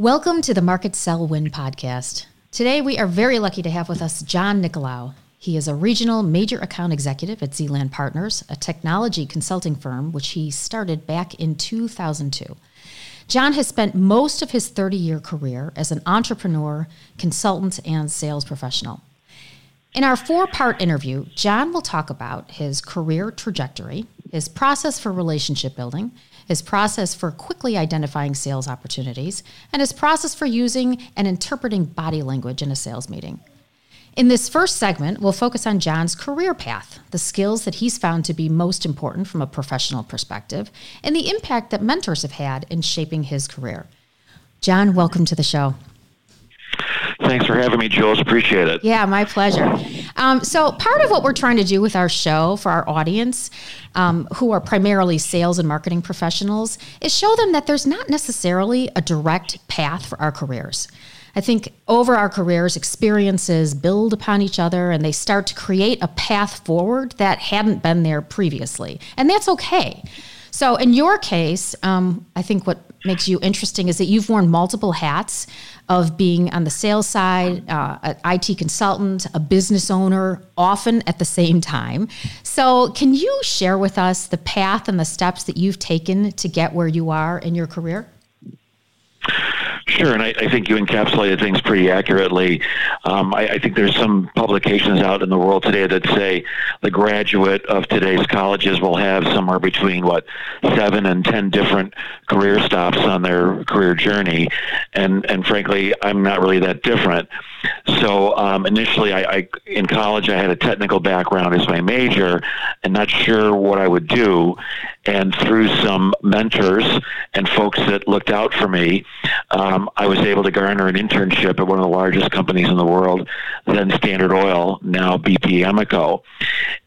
Welcome to the Market.Sell.Win podcast. Today, we are very lucky to have with us John Nicolau. He is a regional major account executive at Zlan Partners, a technology consulting firm, which he started back in 2002. John has spent most of his 30-year career as an entrepreneur, consultant, and sales professional. In our four-part interview, John will talk about his career trajectory, his process for relationship building, his process for quickly identifying sales opportunities, and his process for using and interpreting body language in a sales meeting. In this first segment, we'll focus on John's career path, the skills that he's found to be most important from a professional perspective, and the impact that mentors have had in shaping his career. John, welcome to the show. Thanks for having me, Jules. Appreciate it. Yeah, my pleasure. So part of what we're trying to do with our show for our audience, who are primarily sales and marketing professionals, is show them that there's not necessarily a direct path for our careers. I think over our careers, experiences build upon each other, and they start to create a path forward that hadn't been there previously. And that's okay. So in your case, I think what makes you interesting is that you've worn multiple hats of being on the sales side, an IT consultant, a business owner, often at the same time. So can you share with us the path and the steps that you've taken to get where you are in your career? Sure, and I think you encapsulated things pretty accurately. I think there's some publications out in the world today that say the graduate of today's colleges will have somewhere between, 7 and 10 different career stops on their career journey. And frankly, I'm not really that different. So initially, I in college, I had a technical background as my major and not sure what I would do. And through some mentors and folks that looked out for me, I was able to garner an internship at one of the largest companies in the world, then Standard Oil, now BP Amoco.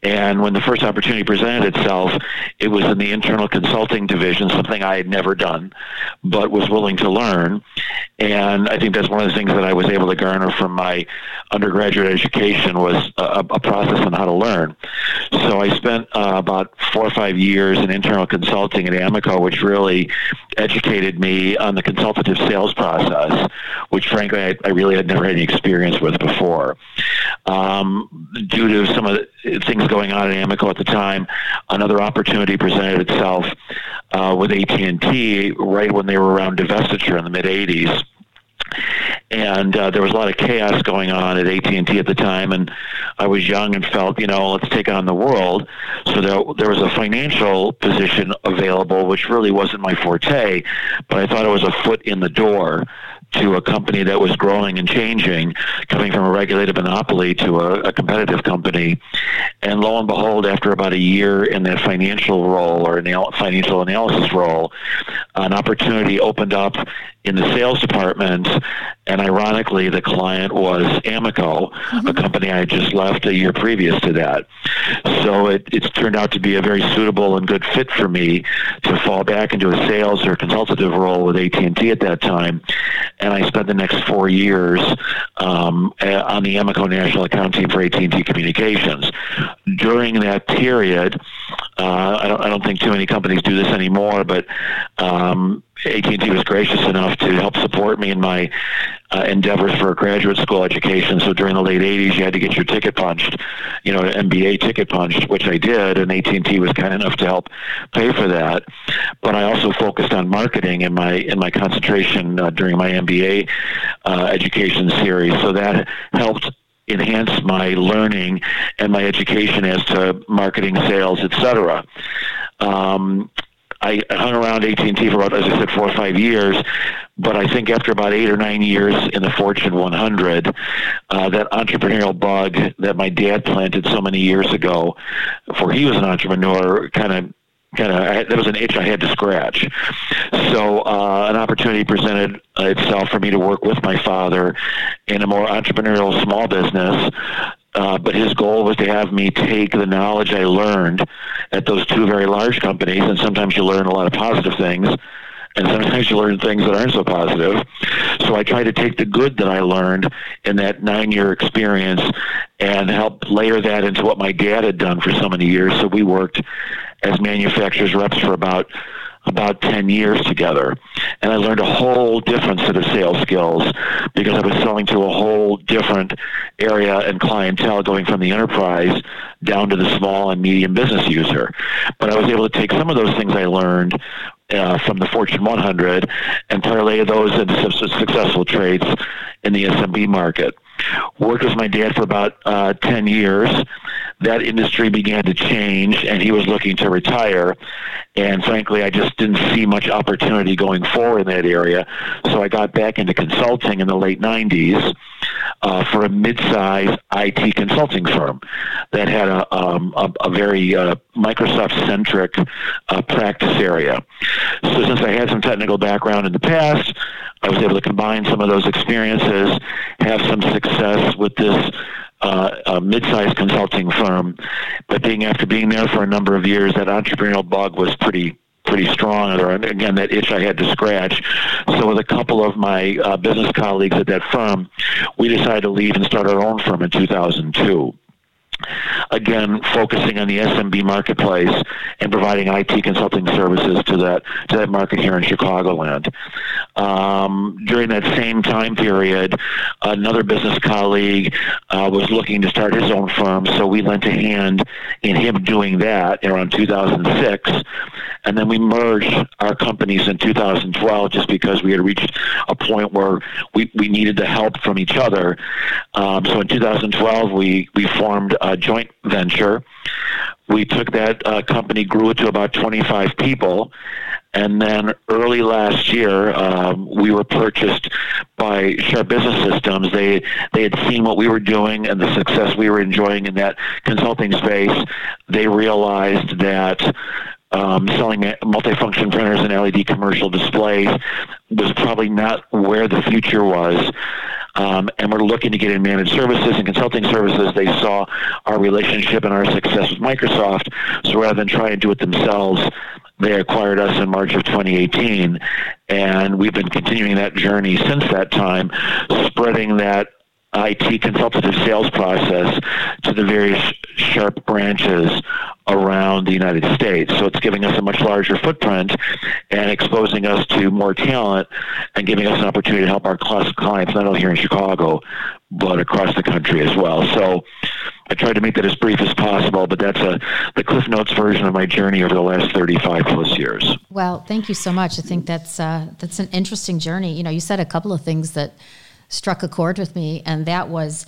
And when the first opportunity presented itself, it was in the internal consulting division, something I had never done, but was willing to learn. And I think that's one of the things that I was able to garner from my undergraduate education was a process on how to learn. So I spent about 4 or 5 years in internal consulting at Amoco, which really educated me on the consultative sales process, which frankly, I really had never had any experience with before. Due to some of the things going on at Amoco at the time, another opportunity presented itself with AT&T right when they were around divestiture in the mid-'80s. And there was a lot of chaos going on at AT&T at the time, and I was young and felt, let's take on the world. So there was a financial position available, which really wasn't my forte, but I thought it was a foot in the door to a company that was growing and changing, coming from a regulated monopoly to a competitive company. And lo and behold, after about a year in that financial role or financial analysis role, an opportunity opened up in the sales department. And ironically, the client was Amoco, a company I had just left a year previous to that. So it's turned out to be a very suitable and good fit for me to fall back into a sales or consultative role with AT&T at that time. And I spent the next 4 years on the Amoco National Account Team for AT&T Communications. During that period, I don't think too many companies do this anymore, but AT&T was gracious enough to help support me in my endeavors for a graduate school education. So during the late 80s, you had to get your ticket punched, an MBA ticket punched, which I did, and AT&T was kind enough to help pay for that. But I also focused on marketing in my concentration during my MBA education series. So that helped enhance my learning and my education as to marketing, sales, etc. I hung around AT&T for about, as I said, 4 or 5 years, but I think after about 8 or 9 years in the Fortune 100, that entrepreneurial bug that my dad planted so many years ago, for he was an entrepreneur, that was an itch I had to scratch. So an opportunity presented itself for me to work with my father in a more entrepreneurial small business. But his goal was to have me take the knowledge I learned at those two very large companies, and sometimes you learn a lot of positive things, and sometimes you learn things that aren't so positive. So I tried to take the good that I learned in that 9-year experience and help layer that into what my dad had done for so many years. So we worked as manufacturers reps for about about 10 years together. And I learned a whole different set of sales skills because I was selling to a whole different area and clientele, going from the enterprise down to the small and medium business user. But I was able to take some of those things I learned from the Fortune 100 and parlay those into some successful traits in the SMB market. Worked with my dad for about 10 years. That industry began to change, and he was looking to retire. And frankly, I just didn't see much opportunity going forward in that area. So I got back into consulting in the late 90s for a mid-sized IT consulting firm that had a very Microsoft-centric practice area. So since I had some technical background in the past, I was able to combine some of those experiences, have some success with this a mid-sized consulting firm, but after being there for a number of years, that entrepreneurial bug was pretty strong, or again, that itch I had to scratch. So with a couple of my business colleagues at that firm, we decided to leave and start our own firm in 2002. Again, focusing on the SMB marketplace and providing IT consulting services to that market here in Chicagoland. During that same time period, another business colleague was looking to start his own firm, so we lent a hand in him doing that around 2006. And then we merged our companies in 2012 just because we had reached a point where we needed the help from each other. So in 2012, we formed a joint venture. We took that company, grew it to about 25 people. And then early last year, we were purchased by Sharp Business Systems. They had seen what we were doing and the success we were enjoying in that consulting space. They realized that selling multifunction printers and LED commercial displays was probably not where the future was. And we're looking to get in managed services and consulting services. They saw our relationship and our success with Microsoft. So rather than try and do it themselves, they acquired us in March of 2018. And we've been continuing that journey since that time, spreading that IT consultative sales process to the various Sharp branches around the United States. So it's giving us a much larger footprint and exposing us to more talent and giving us an opportunity to help our clients, not only here in Chicago, but across the country as well. So I tried to make that as brief as possible, but that's the Cliff Notes version of my journey over the last 35 plus years. Well, thank you so much. I think that's an interesting journey. You know, you said a couple of things that struck a chord with me, and that was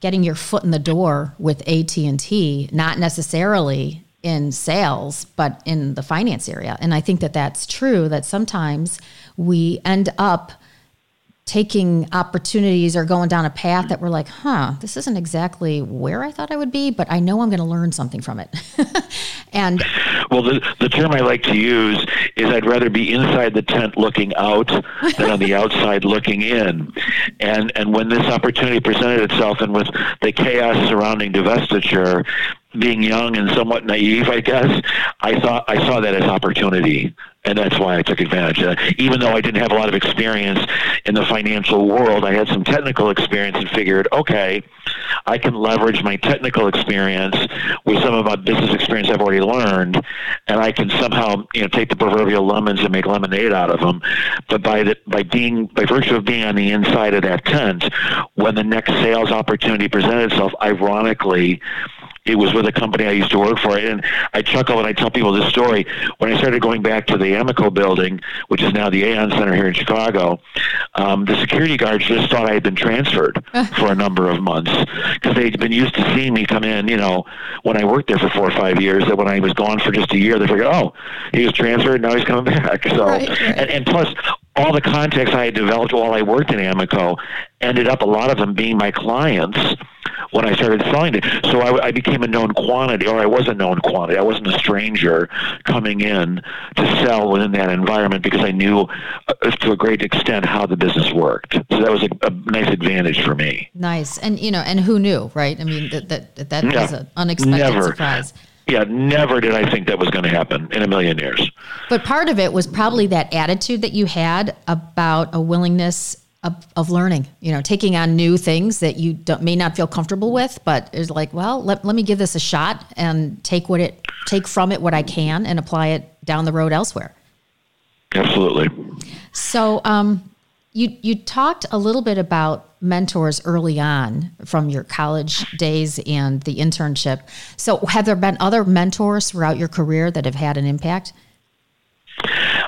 getting your foot in the door with AT&T, not necessarily in sales, but in the finance area. And I think that that's true, that sometimes we end up taking opportunities or going down a path that we're like, this isn't exactly where I thought I would be, but I know I'm going to learn something from it. And well, the term I like to use is I'd rather be inside the tent looking out than on the outside looking in. And when this opportunity presented itself, and with the chaos surrounding divestiture, being young and somewhat naive, I guess, I saw that as opportunity. And that's why I took advantage of that. Even though I didn't have a lot of experience in the financial world, I had some technical experience and figured, okay, I can leverage my technical experience with some of my business experience I've already learned, and I can somehow, take the proverbial lemons and make lemonade out of them. But by virtue of being on the inside of that tent, when the next sales opportunity presented itself, ironically, it was with a company I used to work for. And I chuckle when I tell people this story. When I started going back to the Amoco building, which is now the Aon Center here in Chicago, the security guards just thought I had been transferred for a number of months, because they'd been used to seeing me come in, when I worked there for 4 or 5 years, that when I was gone for just a year, they figured, oh, he was transferred, now he's coming back. So, right. And plus, all the contacts I had developed while I worked in Amoco ended up, a lot of them being my clients when I started selling it. So I became a known quantity, or I was a known quantity. I wasn't a stranger coming in to sell within that environment, because I knew to a great extent how the business worked. So that was a nice advantage for me. Nice. And, and who knew, right? I mean, that no, was an unexpected surprise. Yeah, never did I think that was going to happen in a million years. But part of it was probably that attitude that you had about a willingness of learning, you know, taking on new things that you may not feel comfortable with, but it's like, well, let me give this a shot and take from it what I can and apply it down the road elsewhere. Absolutely. So, you talked a little bit about mentors early on from your college days and the internship. So have there been other mentors throughout your career that have had an impact?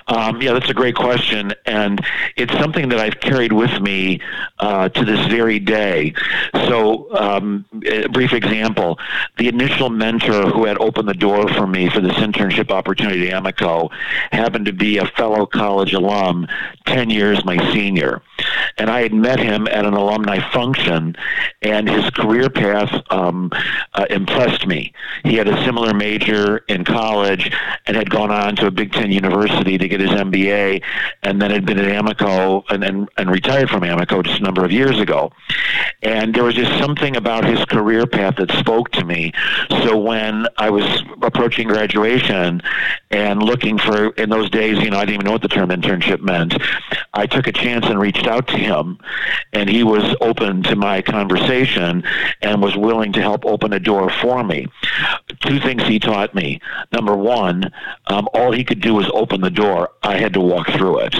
Yeah, that's a great question. And it's something that I've carried with me to this very day. So a brief example, the initial mentor who had opened the door for me for this internship opportunity at Amoco happened to be a fellow college alum, 10 years my senior. And I had met him at an alumni function, and his career path impressed me. He had a similar major in college and had gone on to a Big Ten university to get his MBA, and then had been at Amoco and retired from Amoco just a number of years ago. And there was just something about his career path that spoke to me. So when I was approaching graduation and looking for, in those days, you know, I didn't even know what the term internship meant, I took a chance and reached out to him, and he was open to my conversation and was willing to help open a door for me. Two things he taught me. Number one, all he could do was open the door. I had to walk through it.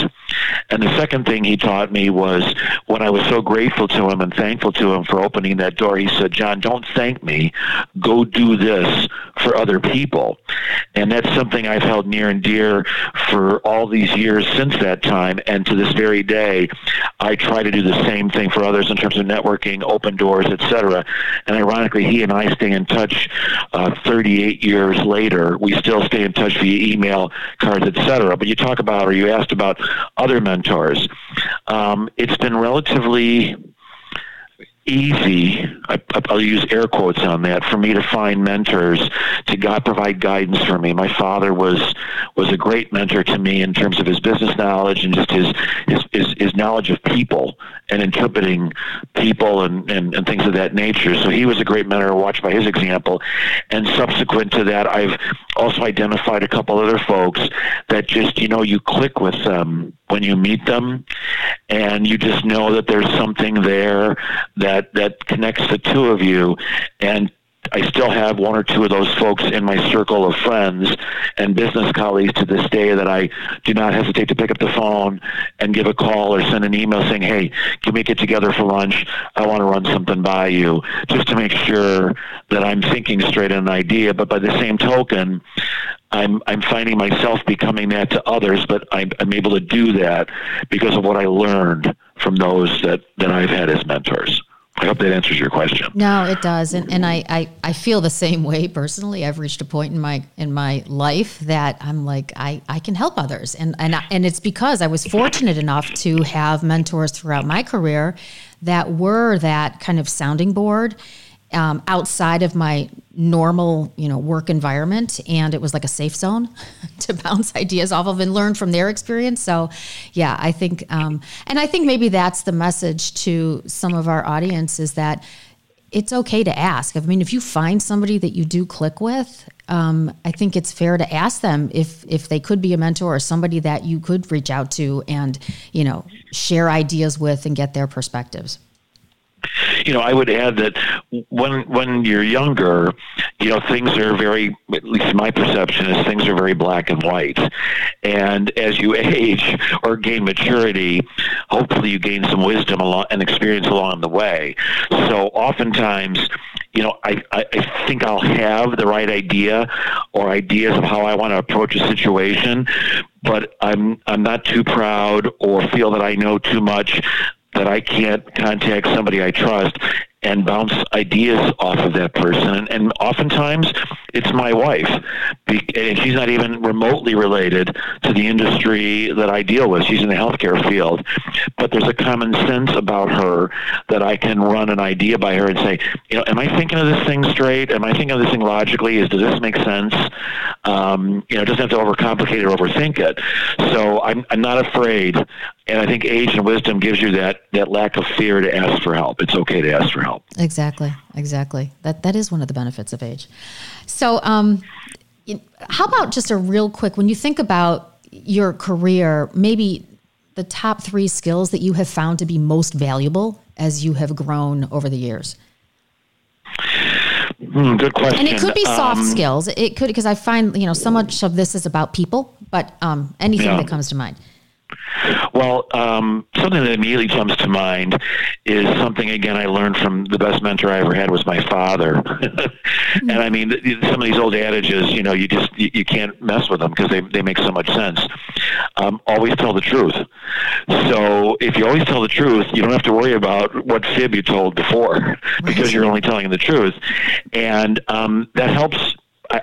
And the second thing he taught me was, when I was so grateful to him and thankful to him for opening that door, he said, "John, don't thank me. Go do this for other people." And that's something I've held near and dear for all these years since that time. And to this very day, I try to do the same thing for others in terms of networking, open doors, etc. And ironically, he and I stay in touch 38 years later. We still stay in touch via email, cards, etc. But you talk about, or you asked about other mentors. It's been relatively easy, I'll use air quotes on that, for me to find mentors to provide guidance for me. My father was a great mentor to me in terms of his business knowledge and just his knowledge of people and interpreting people and things of that nature. So he was a great mentor, watched by his example. And subsequent to that, I've also identified a couple other folks that just, you know, you click with them when you meet them, and you just know that there's something there that connects the two of you. And I still have one or two of those folks in my circle of friends and business colleagues to this day that I do not hesitate to pick up the phone and give a call or send an email saying, "Hey, can we get together for lunch? I want to run something by you," just to make sure that I'm thinking straight on an idea. But by the same token, I'm finding myself becoming that to others, but I'm able to do that because of what I learned from those that I've had as mentors. I hope that answers your question. No, it does. And I feel the same way personally. I've reached a point in my life that I'm like, I can help others. And it's because I was fortunate enough to have mentors throughout my career that were that kind of sounding board outside of my normal, you know, work environment. And it was like a safe zone to bounce ideas off of and learn from their experience. So yeah, I think, and I think maybe that's the message to some of our audience, is that it's okay to ask. I mean, if you find somebody that you do click with, I think it's fair to ask them if they could be a mentor or somebody that you could reach out to and, you know, share ideas with and get their perspectives. You know, I would add that when you're younger, you know, things are very, at least my perception is, things are very black and white. And as you age or gain maturity, hopefully you gain some wisdom and experience along the way. So oftentimes, you know, I think I'll have the right idea or ideas of how I want to approach a situation, but I'm not too proud or feel that I know too much that I can't contact somebody I trust and bounce ideas off of that person. And oftentimes it's my wife, and she's not even remotely related to the industry that I deal with. She's in the healthcare field, but there's a common sense about her that I can run an idea by her and say, you know, am I thinking of this thing straight? Am I thinking of this thing logically? Does this make sense? You know, it doesn't have to overcomplicate or overthink it. So I'm not afraid. And I think age and wisdom gives you that lack of fear to ask for help. It's okay to ask for help. Exactly. That is one of the benefits of age. So how about just a real quick, when you think about your career, maybe the top three skills that you have found to be most valuable as you have grown over the years? Good question. And it could be soft skills. It could, because I find, so much of this is about people, but anything that comes to mind. Well, something that immediately comes to mind is something, again, I learned from the best mentor I ever had was my father. And I mean, some of these old adages, you can't mess with them because they make so much sense. Always tell the truth. So if you always tell the truth, you don't have to worry about what fib you told before because you're only telling the truth. And that helps.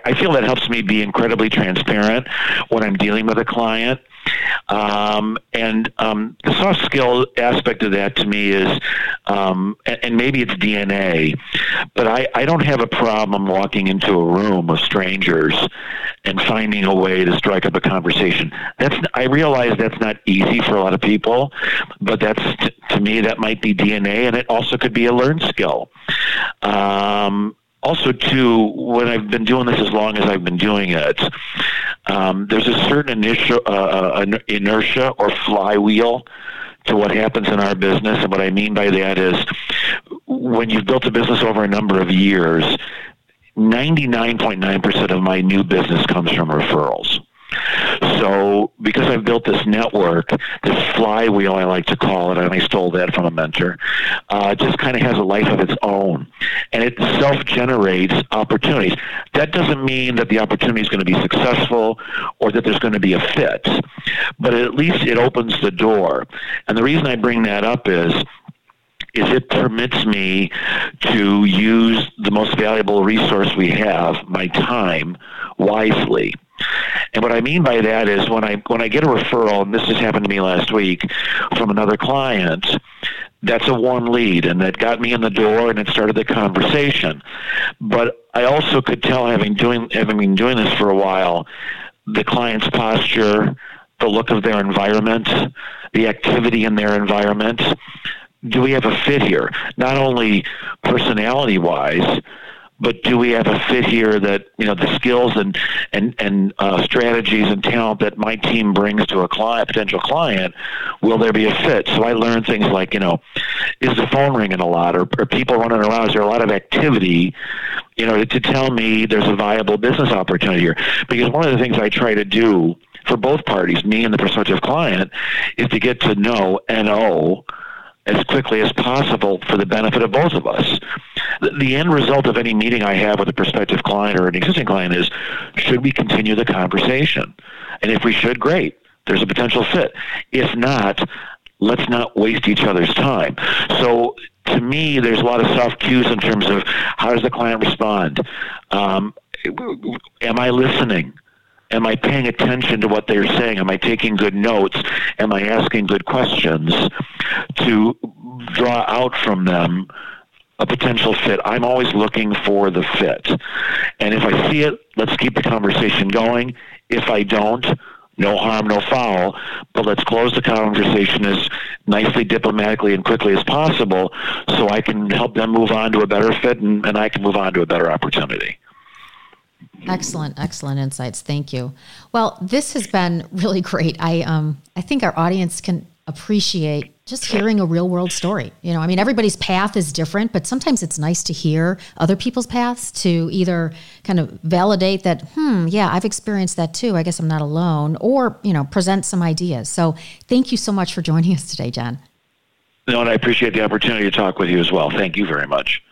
I feel that helps me be incredibly transparent when I'm dealing with a client. And the soft skill aspect of that to me is, and maybe it's DNA, but I don't have a problem walking into a room of strangers and finding a way to strike up a conversation. I realize that's not easy for a lot of people, but that's, to me, that might be DNA, and it also could be a learned skill. Also, too, when I've been doing this as long as I've been doing it, there's a certain inertia or flywheel to what happens in our business. And what I mean by that is when you've built a business over a number of years, 99.9% of my new business comes from referrals. So because I've built this network, this flywheel, I like to call it, and I stole that from a mentor, just kind of has a life of its own. And it self-generates opportunities. That doesn't mean that the opportunity is going to be successful or that there's going to be a fit, but at least it opens the door. And the reason I bring that up is it permits me to use the most valuable resource we have, my time, wisely. And what I mean by that is when I get a referral, and this just happened to me last week from another client, that's a warm lead, and that got me in the door, and it started the conversation. But I also could tell, having been doing this for a while, the client's posture, the look of their environment, the activity in their environment. Do we have a fit here? Not only personality-wise, but do we have a fit here that, the skills and strategies and talent that my team brings to a potential client, will there be a fit? So I learned things like, is the phone ringing a lot? Or people running around? Is there a lot of activity, to tell me there's a viable business opportunity here? Because one of the things I try to do for both parties, me and the prospective client, is to get to know N.O., as quickly as possible for the benefit of both of us. The end result of any meeting I have with a prospective client or an existing client is, should we continue the conversation? And if we should, great. There's a potential fit. If not, let's not waste each other's time. So to me, there's a lot of soft cues in terms of how does the client respond? Am I listening? Am I paying attention to what they're saying? Am I taking good notes? Am I asking good questions to draw out from them a potential fit? I'm always looking for the fit. And if I see it, let's keep the conversation going. If I don't, no harm, no foul, but let's close the conversation as nicely, diplomatically, and quickly as possible so I can help them move on to a better fit and I can move on to a better opportunity. Excellent insights. Thank you. Well, this has been really great. I think our audience can appreciate just hearing a real world story. Everybody's path is different, but sometimes it's nice to hear other people's paths to either kind of validate that, I've experienced that too. I guess I'm not alone, or, present some ideas. So thank you so much for joining us today, John. No, and I appreciate the opportunity to talk with you as well. Thank you very much.